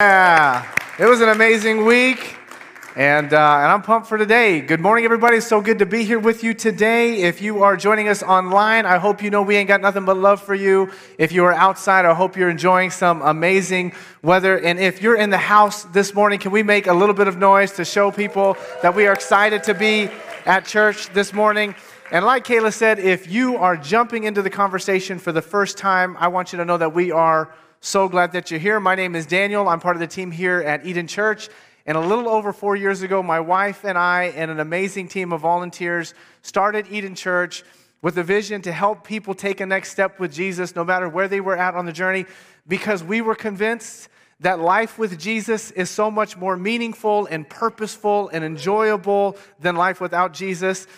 Yeah, it was an amazing week, and I'm pumped for today. Good morning, everybody. So good to be here with you today. If you are joining us online, I hope you know we ain't got nothing but love for you. If you are outside, I hope you're enjoying some amazing weather. And if you're in the house this morning, can we make a little bit of noise to show people that we are excited to be at church this morning? And like Kayla said, if you are jumping into the conversation for the first time, I want you to know that we are so glad that you're here. My name is Daniel. I'm part of the team here at Eden Church. And a little over 4 years ago, my wife and I and an amazing team of volunteers started Eden Church with a vision to help people take a next step with Jesus, no matter where they were at on the journey, because we were convinced that life with Jesus is so much more meaningful and purposeful and enjoyable than life without Jesus.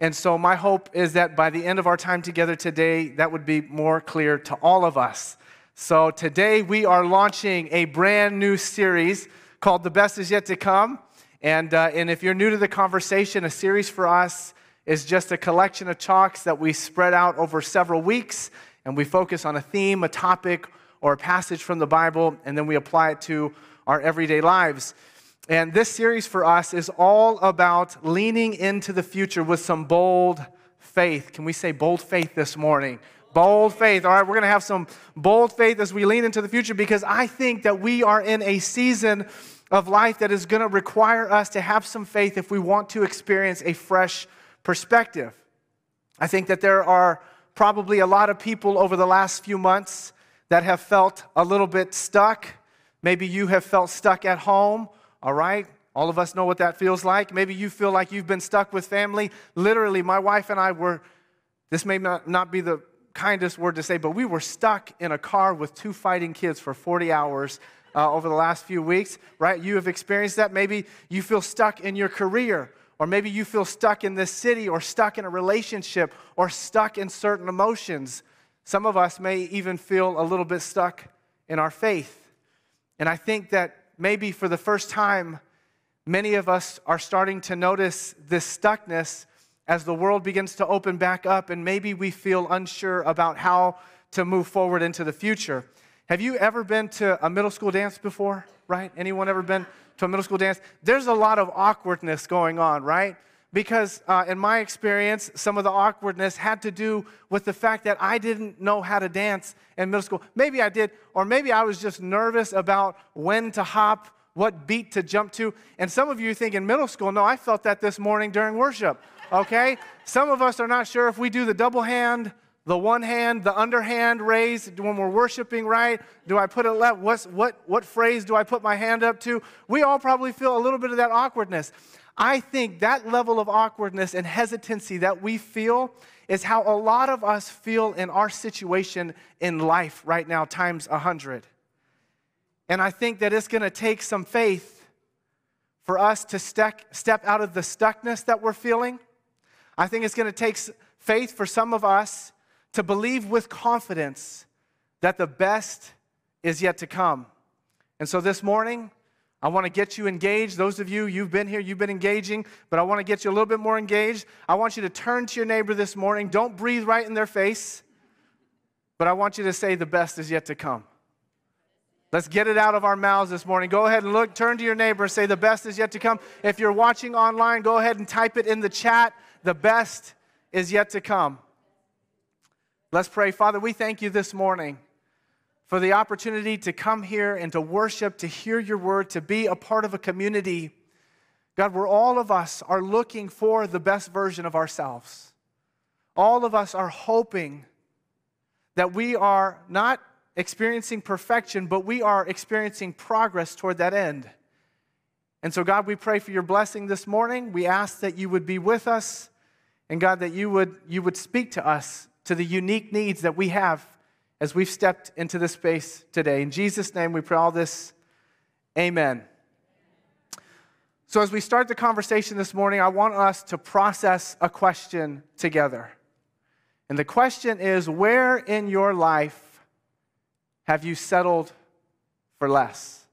And so my hope is that by the end of our time together today, that would be more clear to all of us. So today we are launching a brand new series called The Best Is Yet to Come. And if you're new to the conversation, a series for us is just a collection of talks that we spread out over several weeks, and we focus on a theme, a topic, or a passage from the Bible, and then we apply it to our everyday lives. And this series for us is all about leaning into the future with some bold faith. Can we say bold faith this morning? Bold faith. All right, we're going to have some bold faith as we lean into the future, because I think that we are in a season of life that is going to require us to have some faith if we want to experience a fresh perspective. I think that there are probably a lot of people over the last few months that have felt a little bit stuck. Maybe you have felt stuck at home. All right, all of us know what that feels like. Maybe you feel like you've been stuck with family. Literally, my wife and I were, this may not be the kindest word to say, but we were stuck in a car with two fighting kids for 40 hours over the last few weeks, right? You have experienced that. Maybe you feel stuck in your career, or maybe you feel stuck in this city, or stuck in a relationship, or stuck in certain emotions. Some of us may even feel a little bit stuck in our faith. And I think that maybe for the first time, many of us are starting to notice this stuckness as the world begins to open back up, and maybe we feel unsure about how to move forward into the future. Have you ever been to a middle school dance before, right? Anyone ever been to a middle school dance? There's a lot of awkwardness going on, right? Because in my experience, some of the awkwardness had to do with the fact that I didn't know how to dance in middle school. Maybe I did, or maybe I was just nervous about when to hop, what beat to jump to. And some of you think in middle school, no, I felt that this morning during worship, okay? Some of us are not sure if we do the double hand, the one hand, the underhand raise when we're worshiping, right? Do I put it left? What phrase do I put my hand up to? We all probably feel a little bit of that awkwardness. I think that level of awkwardness and hesitancy that we feel is how a lot of us feel in our situation in life right now, times 100. And I think that it's going to take some faith for us to step out of the stuckness that we're feeling. I think it's going to take faith for some of us to believe with confidence that the best is yet to come. And so this morning, I want to get you engaged. Those of you, you've been here, you've been engaging, but I want to get you a little bit more engaged. I want you to turn to your neighbor this morning. Don't breathe right in their face, but I want you to say the best is yet to come. Let's get it out of our mouths this morning. Go ahead and look, turn to your neighbor, say the best is yet to come. If you're watching online, go ahead and type it in the chat. The best is yet to come. Let's pray. Father, we thank you this morning for the opportunity to come here and to worship, to hear your word, to be a part of a community, God, where all of us are looking for the best version of ourselves. All of us are hoping that we are not experiencing perfection, but we are experiencing progress toward that end. And so, God, we pray for your blessing this morning. We ask that you would be with us, and God, that you would speak to us, to the unique needs that we have as we've stepped into this space today. In Jesus' name, we pray all this. Amen. So as we start the conversation this morning, I want us to process a question together. And the question is, where in your life have you settled for less?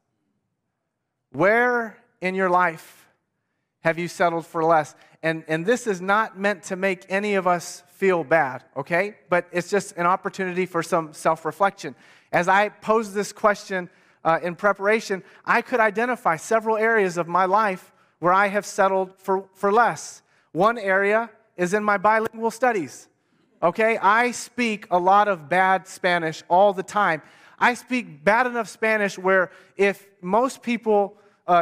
Where in your life have you settled for less? And this is not meant to make any of us feel bad, okay? But it's just an opportunity for some self-reflection. As I posed this question in preparation, I could identify several areas of my life where I have settled for less. One area is in my bilingual studies, okay? I speak a lot of bad Spanish all the time. I speak bad enough Spanish where if most people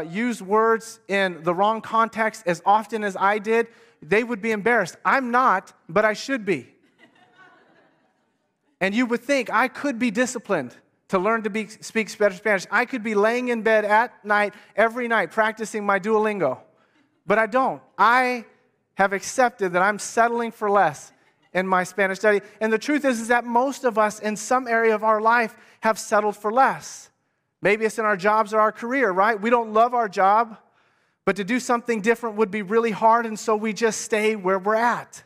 use words in the wrong context as often as I did, they would be embarrassed. I'm not, but I should be. And you would think I could be disciplined to learn to speak better Spanish. I could be laying in bed at night, every night, practicing my Duolingo. But I don't. I have accepted that I'm settling for less in my Spanish study. And the truth is that most of us in some area of our life have settled for less. Maybe it's in our jobs or our career, right? We don't love our job, but to do something different would be really hard, and so we just stay where we're at.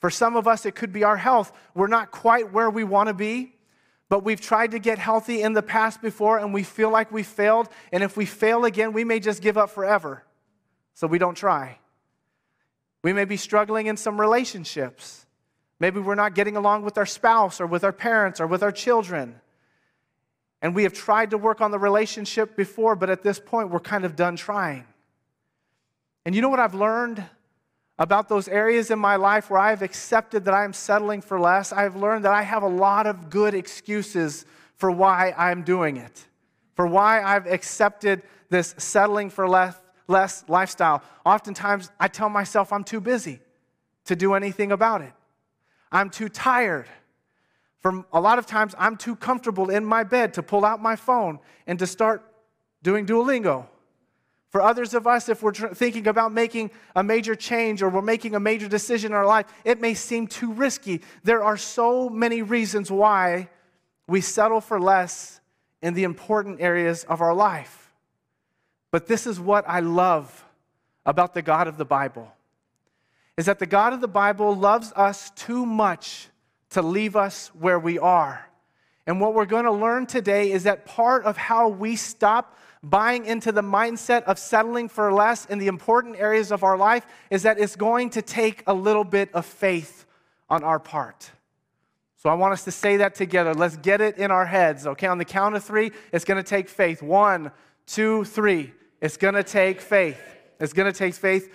For some of us, it could be our health. We're not quite where we want to be, but we've tried to get healthy in the past before, and we feel like we failed, and if we fail again, we may just give up forever, so we don't try. We may be struggling in some relationships. Maybe we're not getting along with our spouse or with our parents or with our children, and we have tried to work on the relationship before, but at this point, we're kind of done trying. And you know what I've learned about those areas in my life where I've accepted that I'm settling for less? I've learned that I have a lot of good excuses for why I'm doing it, for why I've accepted this settling for less lifestyle. Oftentimes, I tell myself I'm too busy to do anything about it. I'm too tired. For a lot of times, I'm too comfortable in my bed to pull out my phone and to start doing Duolingo. For others of us, if we're thinking about making a major change or we're making a major decision in our life, it may seem too risky. There are so many reasons why we settle for less in the important areas of our life. But this is what I love about the God of the Bible, is that the God of the Bible loves us too much to leave us where we are. And what we're going to learn today is that part of how we stop buying into the mindset of settling for less in the important areas of our life is that it's going to take a little bit of faith on our part. So I want us to say that together. Let's get it in our heads, okay? On the count of three, it's going to take faith. 1, 2, 3. It's going to take faith. It's going to take faith.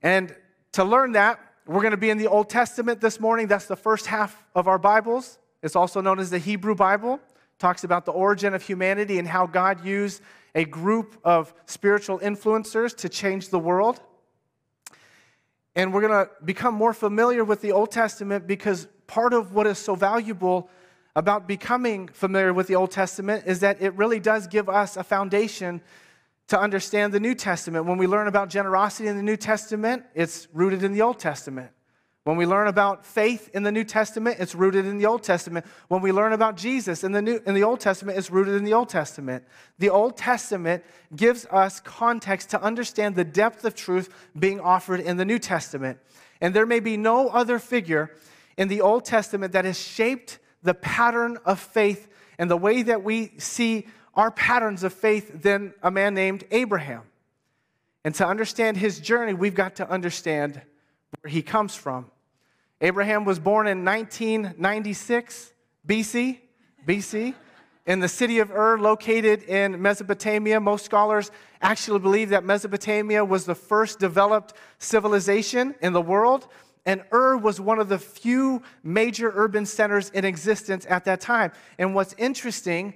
And to learn that, we're going to be in the Old Testament this morning. That's the first half of our Bibles. It's also known as the Hebrew Bible. Talks about the origin of humanity and how God used a group of spiritual influencers to change the world. And we're going to become more familiar with the Old Testament because part of what is so valuable about becoming familiar with the Old Testament is that it really does give us a foundation to understand the New Testament. When we learn about generosity in the New Testament, it's rooted in the Old Testament. When we learn about faith in the New Testament, it's rooted in the Old Testament. When we learn about Jesus in the Old Testament, it's rooted in the Old Testament. The Old Testament gives us context to understand the depth of truth being offered in the New Testament. And there may be no other figure in the Old Testament that has shaped the pattern of faith and the way that we see our patterns of faith than a man named Abraham. And to understand his journey, we've got to understand where he comes from. Abraham was born in 1996 BC, in the city of Ur, located in Mesopotamia. Most scholars actually believe that Mesopotamia was the first developed civilization in the world, and Ur was one of the few major urban centers in existence at that time. And what's interesting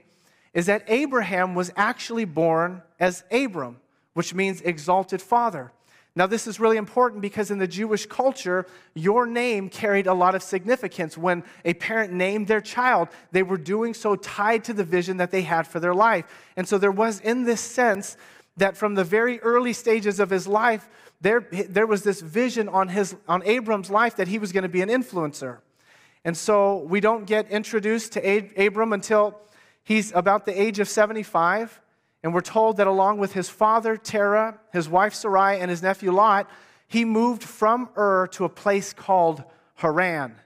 is that Abraham was actually born as Abram, which means exalted father. Now, this is really important because in the Jewish culture, your name carried a lot of significance. When a parent named their child, they were doing so tied to the vision that they had for their life. And so there was, in this sense, that from the very early stages of his life, there was this vision on Abram's life that he was going to be an influencer. And so we don't get introduced to Abram until he's about the age of 75. And we're told that along with his father, Terah, his wife, Sarai, and his nephew, Lot, he moved from Ur to a place called Haran.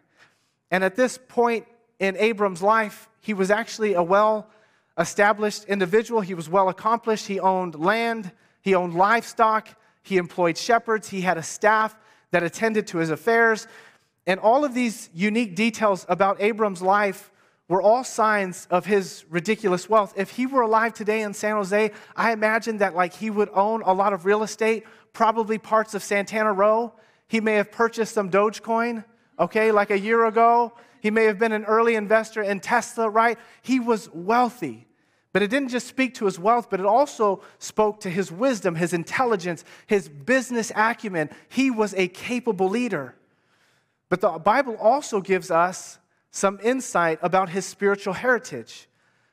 And at this point in Abram's life, he was actually a well-established individual. He was well-accomplished. He owned land. He owned livestock. He employed shepherds. He had a staff that attended to his affairs. And all of these unique details about Abram's life were all signs of his ridiculous wealth. If he were alive today in San Jose, I imagine that like he would own a lot of real estate, probably parts of Santana Row. He may have purchased some Dogecoin, okay, like a year ago. He may have been an early investor in Tesla, right? He was wealthy. But it didn't just speak to his wealth, but it also spoke to his wisdom, his intelligence, his business acumen. He was a capable leader. But the Bible also gives us some insight about his spiritual heritage.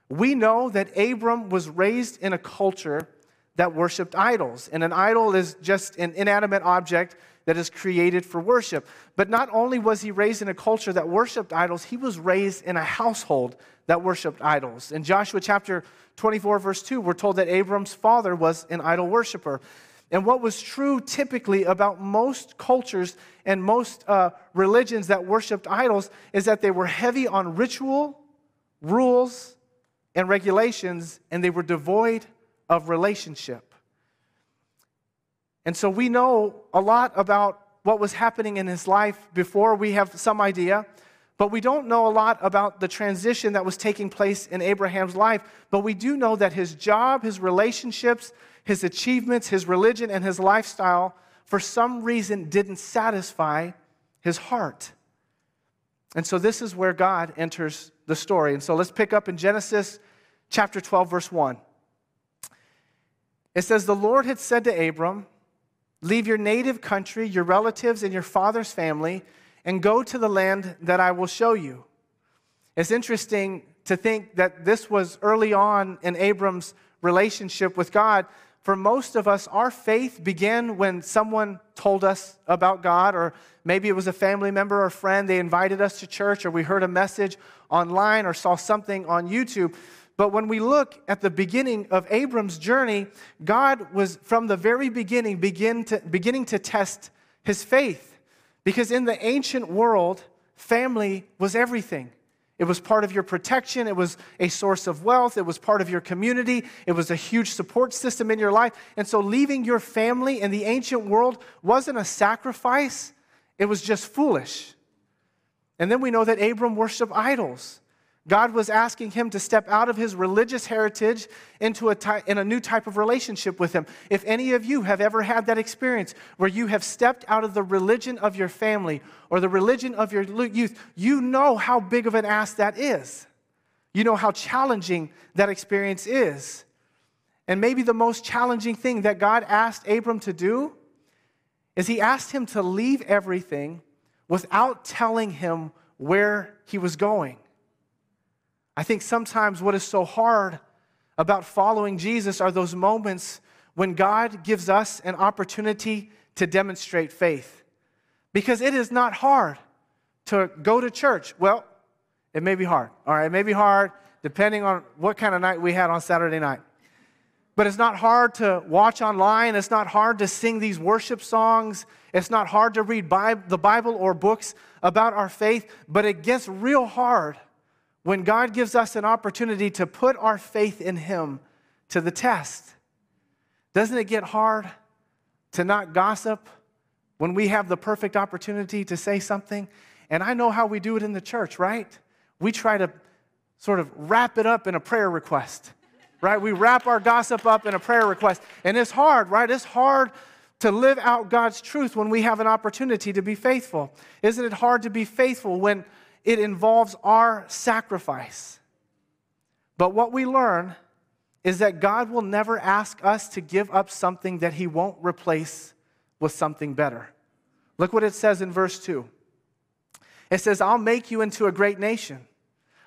We know that Abram was raised in a culture that worshiped idols. And an idol is just an inanimate object that is created for worship. But not only was he raised in a culture that worshiped idols, he was raised in a household that worshiped idols. In Joshua chapter 24, verse 2, we're told that Abram's father was an idol worshiper. And what was true typically about most cultures and most religions that worshiped idols is that they were heavy on ritual, rules, and regulations, and they were devoid of relationship. And so we know a lot about what was happening in his life before. We have some idea, but we don't know a lot about the transition that was taking place in Abraham's life. But we do know that his job, his relationships, his achievements, his religion, and his lifestyle, for some reason, didn't satisfy his heart. And so this is where God enters the story. And so let's pick up in Genesis chapter 12, verse 1. It says, "The Lord had said to Abram, 'Leave your native country, your relatives, and your father's family, and go to the land that I will show you.'" It's interesting to think that this was early on in Abram's relationship with God. For most of us, our faith began when someone told us about God, or maybe it was a family member or friend. They invited us to church, or we heard a message online or saw something on YouTube. But when we look at the beginning of Abram's journey, God was, from the very beginning, beginning to test his faith. Because in the ancient world, family was everything. It was part of your protection. It was a source of wealth. It was part of your community. It was a huge support system in your life. And so leaving your family in the ancient world wasn't a sacrifice. It was just foolish. And then we know that Abram worshiped idols. God was asking him to step out of his religious heritage into a new type of relationship with him. If any of you have ever had that experience where you have stepped out of the religion of your family or the religion of your youth, you know how big of an ask that is. You know how challenging that experience is. And maybe the most challenging thing that God asked Abram to do is he asked him to leave everything without telling him where he was going. I think sometimes what is so hard about following Jesus are those moments when God gives us an opportunity to demonstrate faith. Because it is not hard to go to church. Well, it may be hard. All right, it may be hard depending on what kind of night we had on Saturday night. But it's not hard to watch online. It's not hard to sing these worship songs. It's not hard to read the Bible or books about our faith. But it gets real hard when God gives us an opportunity to put our faith in him to the test. Doesn't it get hard to not gossip when we have the perfect opportunity to say something? And I know how we do it in the church, right? We try to sort of wrap it up in a prayer request, right? We wrap our gossip up in a prayer request. And it's hard, right? It's hard to live out God's truth when we have an opportunity to be faithful. Isn't it hard to be faithful when it involves our sacrifice? But what we learn is that God will never ask us to give up something that he won't replace with something better. Look what it says in verse 2. It says, "I'll make you into a great nation.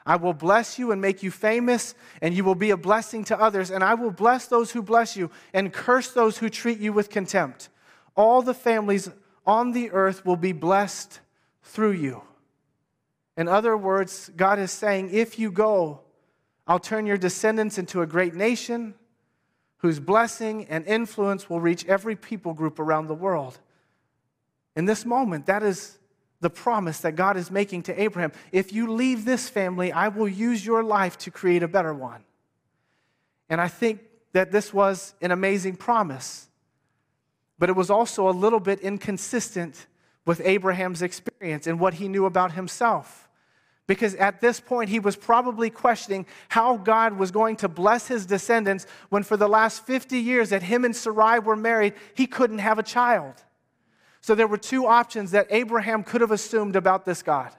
I will bless you and make you famous, and you will be a blessing to others. And I will bless those who bless you and curse those who treat you with contempt. All the families on the earth will be blessed through you." In other words, God is saying, if you go, I'll turn your descendants into a great nation whose blessing and influence will reach every people group around the world. In this moment, that is the promise that God is making to Abraham. If you leave this family, I will use your life to create a better one. And I think that this was an amazing promise, but it was also a little bit inconsistent with Abraham's experience and what he knew about himself. Because at this point, he was probably questioning how God was going to bless his descendants when for the last 50 years that him and Sarai were married, he couldn't have a child. So there were two options that Abraham could have assumed about this God,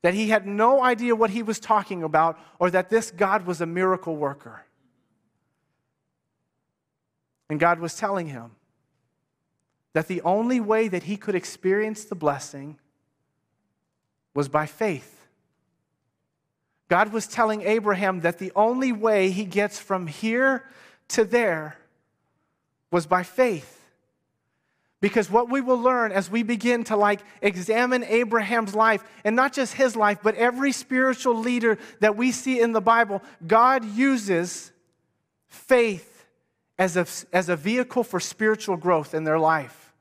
that he had no idea what he was talking about, or that this God was a miracle worker. And God was telling him that the only way that he could experience the blessing was by faith. God was telling Abraham that the only way he gets from here to there was by faith. Because what we will learn as we begin to examine Abraham's life, and not just his life, but every spiritual leader that we see in the Bible, God uses faith as a vehicle for spiritual growth in their life.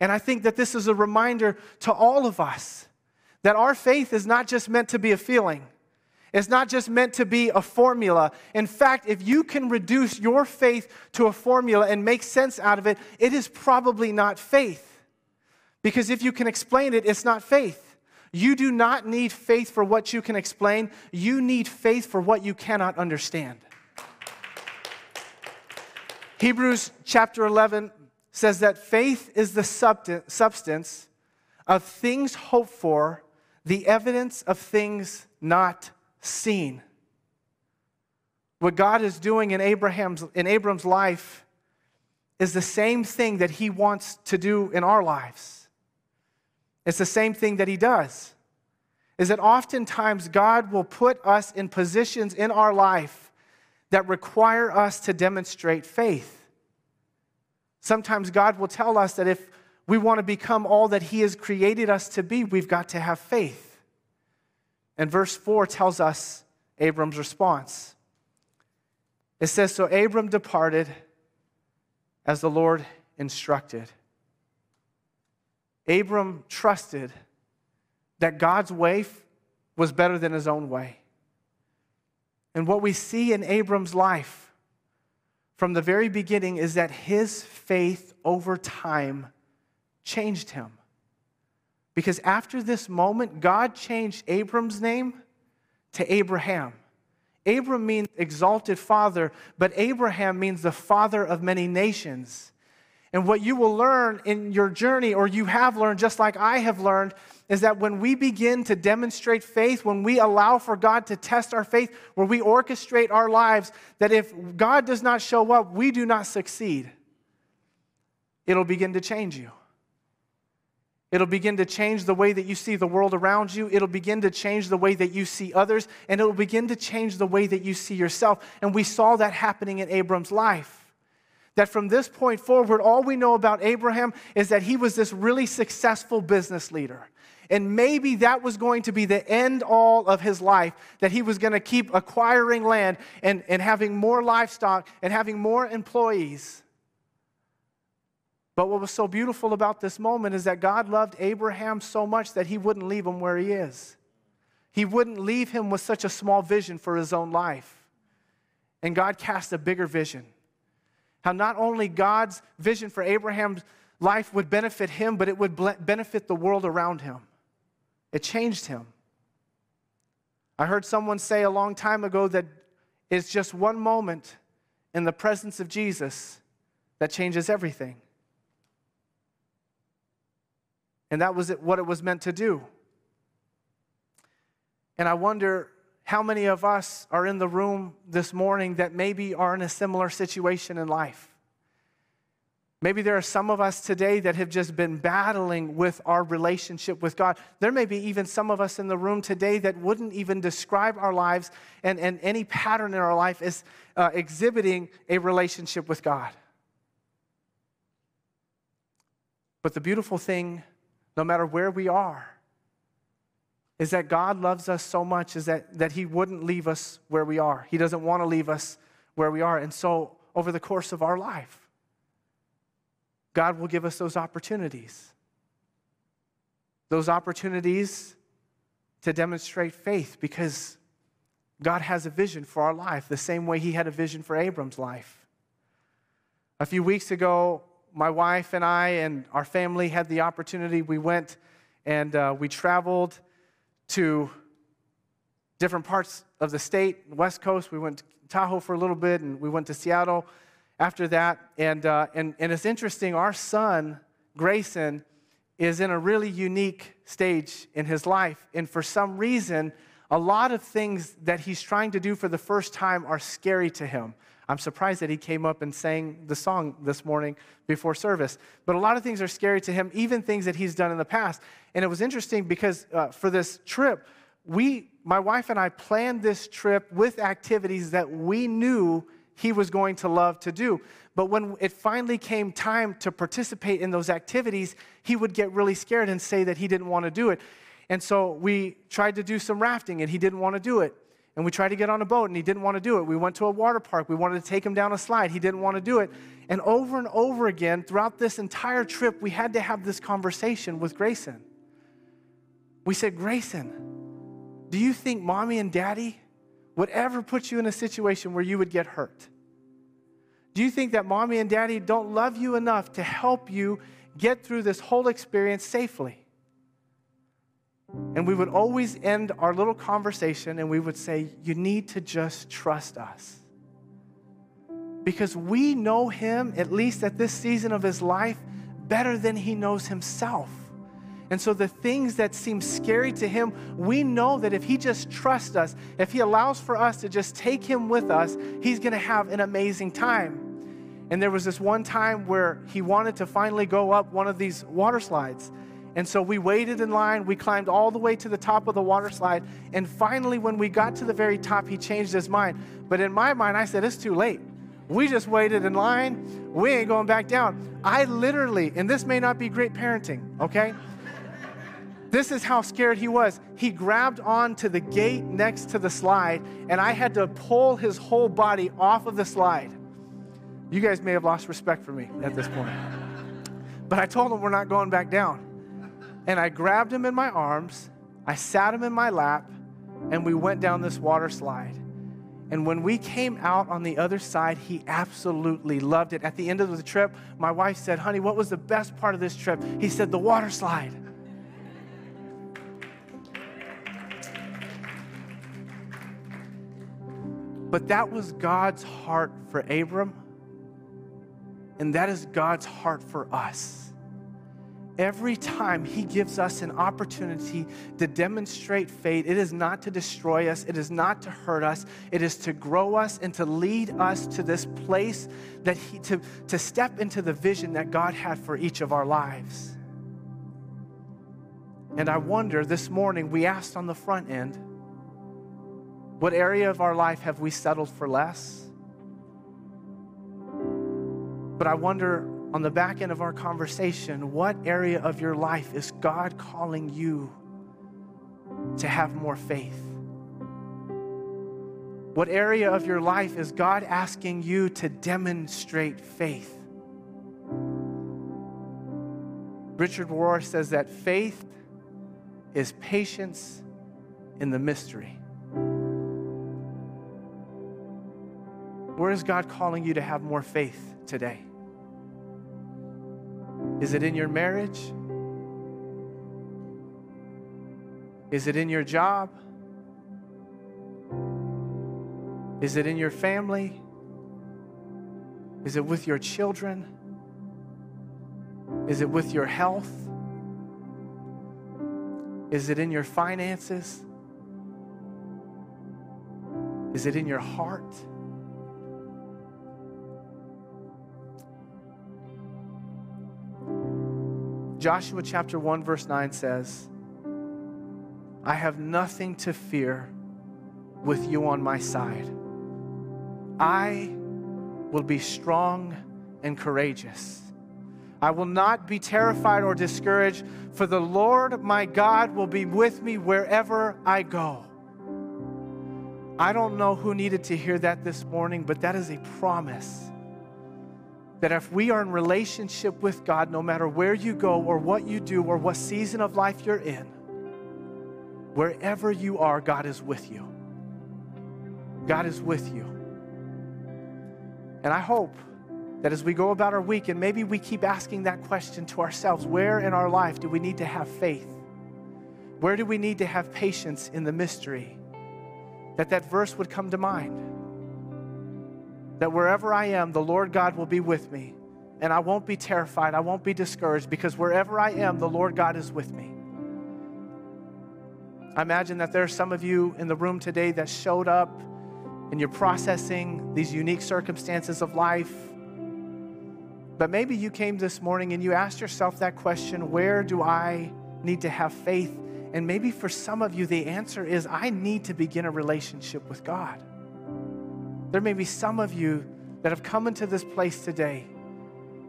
And I think that this is a reminder to all of us that our faith is not just meant to be a feeling. It's not just meant to be a formula. In fact, if you can reduce your faith to a formula and make sense out of it, it is probably not faith. Because if you can explain it, it's not faith. You do not need faith for what you can explain. You need faith for what you cannot understand. Hebrews chapter 11 says that faith is the substance of things hoped for, the evidence of things not seen. What God is doing in Abram's life is the same thing that he wants to do in our lives. It's the same thing that he does. Is that oftentimes God will put us in positions in our life that require us to demonstrate faith. Sometimes God will tell us that if we want to become all that he has created us to be, we've got to have faith. And verse 4 tells us Abram's response. It says, so Abram departed as the Lord instructed. Abram trusted that God's way was better than his own way. And what we see in Abram's life from the very beginning is that his faith over time changed him. Because after this moment, God changed Abram's name to Abraham. Abram means exalted father, but Abraham means the father of many nations. And what you will learn in your journey, or you have learned, just like I have learned, is that when we begin to demonstrate faith, when we allow for God to test our faith, where we orchestrate our lives, that if God does not show up, we do not succeed. It'll begin to change you. It'll begin to change the way that you see the world around you. It'll begin to change the way that you see others. And it'll begin to change the way that you see yourself. And we saw that happening in Abram's life. That from this point forward, all we know about Abraham is that he was this really successful business leader. And maybe that was going to be the end all of his life, that he was going to keep acquiring land and having more livestock and having more employees. But what was so beautiful about this moment is that God loved Abraham so much that he wouldn't leave him where he is. He wouldn't leave him with such a small vision for his own life. And God cast a bigger vision. How not only God's vision for Abraham's life would benefit him, but it would benefit the world around him. It changed him. I heard someone say a long time ago that it's just one moment in the presence of Jesus that changes everything. And that was what it was meant to do. And I wonder how many of us are in the room this morning that maybe are in a similar situation in life. Maybe there are some of us today that have just been battling with our relationship with God. There may be even some of us in the room today that wouldn't even describe our lives and any pattern in our life as exhibiting a relationship with God. But the beautiful thing, no matter where we are, is that God loves us so much is that he wouldn't leave us where we are. He doesn't want to leave us where we are. And so over the course of our life, God will give us those opportunities. Those opportunities to demonstrate faith, because God has a vision for our life the same way he had a vision for Abram's life. A few weeks ago, my wife and I and our family had the opportunity. We went and we traveled to different parts of the state, West Coast. We went to Tahoe for a little bit, and we went to Seattle after that. And it's interesting, our son, Grayson, is in a really unique stage in his life. And for some reason, a lot of things that he's trying to do for the first time are scary to him. I'm surprised that he came up and sang the song this morning before service. But a lot of things are scary to him, even things that he's done in the past. And it was interesting because for this trip, my wife and I planned this trip with activities that we knew he was going to love to do. But when it finally came time to participate in those activities, he would get really scared and say that he didn't want to do it. And so we tried to do some rafting, and he didn't want to do it. And we tried to get on a boat, and he didn't want to do it. We went to a water park. We wanted to take him down a slide. He didn't want to do it. And over again, throughout this entire trip, we had to have this conversation with Grayson. We said, Grayson, do you think mommy and daddy would ever put you in a situation where you would get hurt? Do you think that mommy and daddy don't love you enough to help you get through this whole experience safely? And we would always end our little conversation and we would say, you need to just trust us. Because we know him, at least at this season of his life, better than he knows himself. And so the things that seem scary to him, we know that if he just trusts us, if he allows for us to just take him with us, he's going to have an amazing time. And there was this one time where he wanted to finally go up one of these water slides. And so we waited in line, we climbed all the way to the top of the water slide, and finally when we got to the very top, he changed his mind. But in my mind, I said, it's too late. We just waited in line, we ain't going back down. I literally, and this may not be great parenting, okay? This is how scared he was. He grabbed on to the gate next to the slide, and I had to pull his whole body off of the slide. You guys may have lost respect for me at this point. But I told him we're not going back down. And I grabbed him in my arms, I sat him in my lap, and we went down this water slide. And when we came out on the other side, he absolutely loved it. At the end of the trip, my wife said, honey, what was the best part of this trip? He said, the water slide. But that was God's heart for Abram, and that is God's heart for us. Every time he gives us an opportunity to demonstrate faith, it is not to destroy us, it is not to hurt us, it is to grow us and to lead us to this place that to step into the vision that God had for each of our lives. And I wonder, this morning, we asked on the front end, what area of our life have we settled for less? But I wonder, on the back end of our conversation, what area of your life is God calling you to have more faith? What area of your life is God asking you to demonstrate faith? Richard Rohr says that faith is patience in the mystery. Where is God calling you to have more faith today? Is it in your marriage? Is it in your job? Is it in your family? Is it with your children? Is it with your health? Is it in your finances? Is it in your heart? Joshua chapter 1, verse 9 says, I have nothing to fear with you on my side. I will be strong and courageous. I will not be terrified or discouraged, for the Lord my God will be with me wherever I go. I don't know who needed to hear that this morning, but that is a promise. That if we are in relationship with God, no matter where you go or what you do or what season of life you're in, wherever you are, God is with you. God is with you. And I hope that as we go about our week, and maybe we keep asking that question to ourselves, where in our life do we need to have faith? Where do we need to have patience in the mystery? that verse would come to mind. That wherever I am, the Lord God will be with me, and I won't be terrified, I won't be discouraged, because wherever I am, the Lord God is with me. I imagine that there are some of you in the room today that showed up and you're processing these unique circumstances of life. But maybe you came this morning and you asked yourself that question, where do I need to have faith? And maybe for some of you, the answer is, I need to begin a relationship with God. There may be some of you that have come into this place today,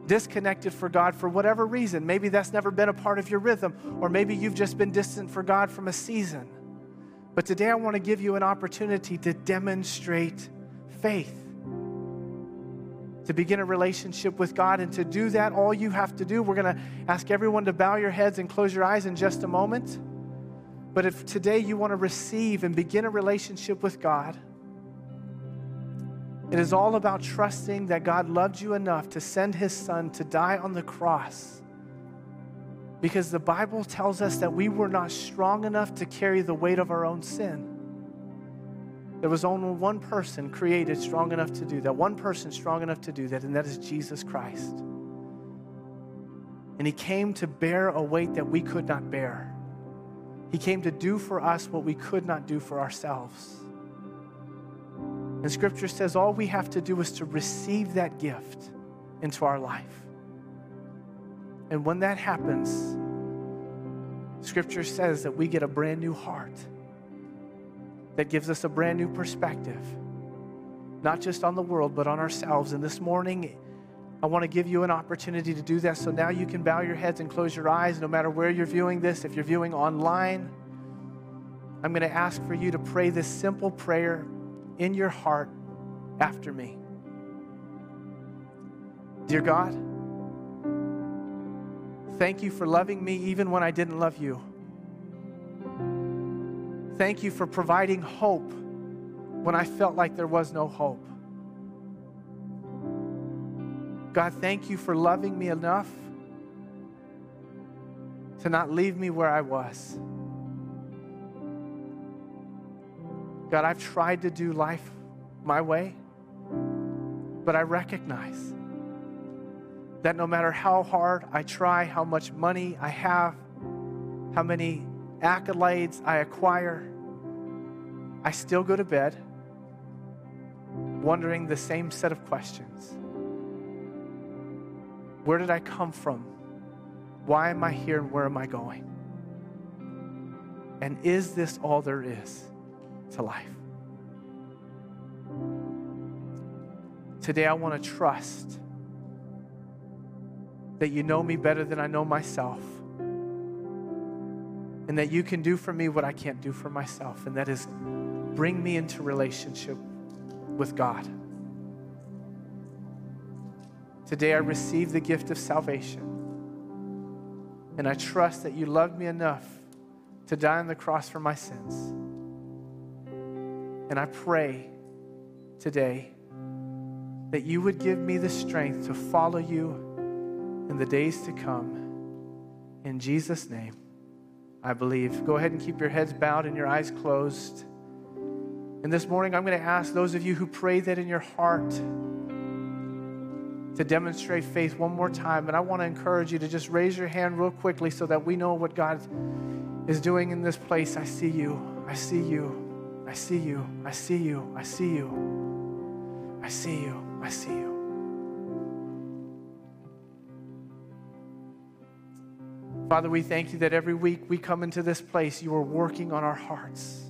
disconnected for God for whatever reason. Maybe that's never been a part of your rhythm, or maybe you've just been distant for God from a season. But today I want to give you an opportunity to demonstrate faith, to begin a relationship with God. And to do that, all you have to do, we're going to ask everyone to bow your heads and close your eyes in just a moment. But if today you want to receive and begin a relationship with God, it is all about trusting that God loved you enough to send his son to die on the cross, because the Bible tells us that we were not strong enough to carry the weight of our own sin. There was only one person created strong enough to do that, one person strong enough to do that, and that is Jesus Christ. And he came to bear a weight that we could not bear. He came to do for us what we could not do for ourselves. And Scripture says all we have to do is to receive that gift into our life. And when that happens, Scripture says that we get a brand new heart that gives us a brand new perspective, not just on the world, but on ourselves. And this morning, I want to give you an opportunity to do that. So now you can bow your heads and close your eyes, no matter where you're viewing this. If you're viewing online, I'm going to ask for you to pray this simple prayer in your heart after me. Dear God, thank you for loving me even when I didn't love you. Thank you for providing hope when I felt like there was no hope. God, thank you for loving me enough to not leave me where I was. God, I've tried to do life my way, but I recognize that no matter how hard I try, how much money I have, how many accolades I acquire, I still go to bed wondering the same set of questions. Where did I come from? Why am I here, and where am I going? And is this all there is to life? Today I want to trust that you know me better than I know myself, and that you can do for me what I can't do for myself, and that is bring me into relationship with God. Today I receive the gift of salvation, and I trust that you loved me enough to die on the cross for my sins. And I pray today that you would give me the strength to follow you in the days to come. In Jesus' name, I believe. Go ahead and keep your heads bowed and your eyes closed. And this morning, I'm going to ask those of you who pray that in your heart to demonstrate faith one more time. And I want to encourage you to just raise your hand real quickly so that we know what God is doing in this place. I see you. I see you. I see you, I see you, I see you, I see you, I see you. Father, we thank you that every week we come into this place, you are working on our hearts.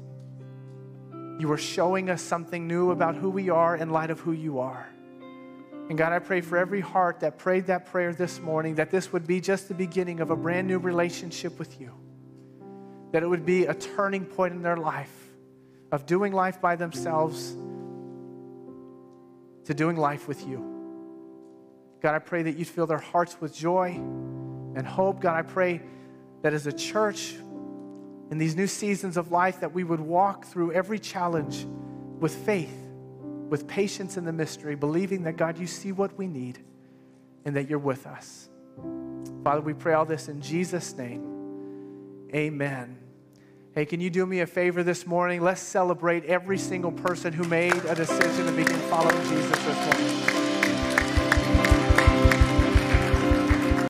You are showing us something new about who we are in light of who you are. And God, I pray for every heart that prayed that prayer this morning, that this would be just the beginning of a brand new relationship with you, that it would be a turning point in their life, of doing life by themselves to doing life with you. God, I pray that you'd fill their hearts with joy and hope. God, I pray that as a church in these new seasons of life, that we would walk through every challenge with faith, with patience in the mystery, believing that, God, you see what we need and that you're with us. Father, we pray all this in Jesus' name. Amen. Hey, can you do me a favor this morning? Let's celebrate every single person who made a decision to begin following Jesus this morning.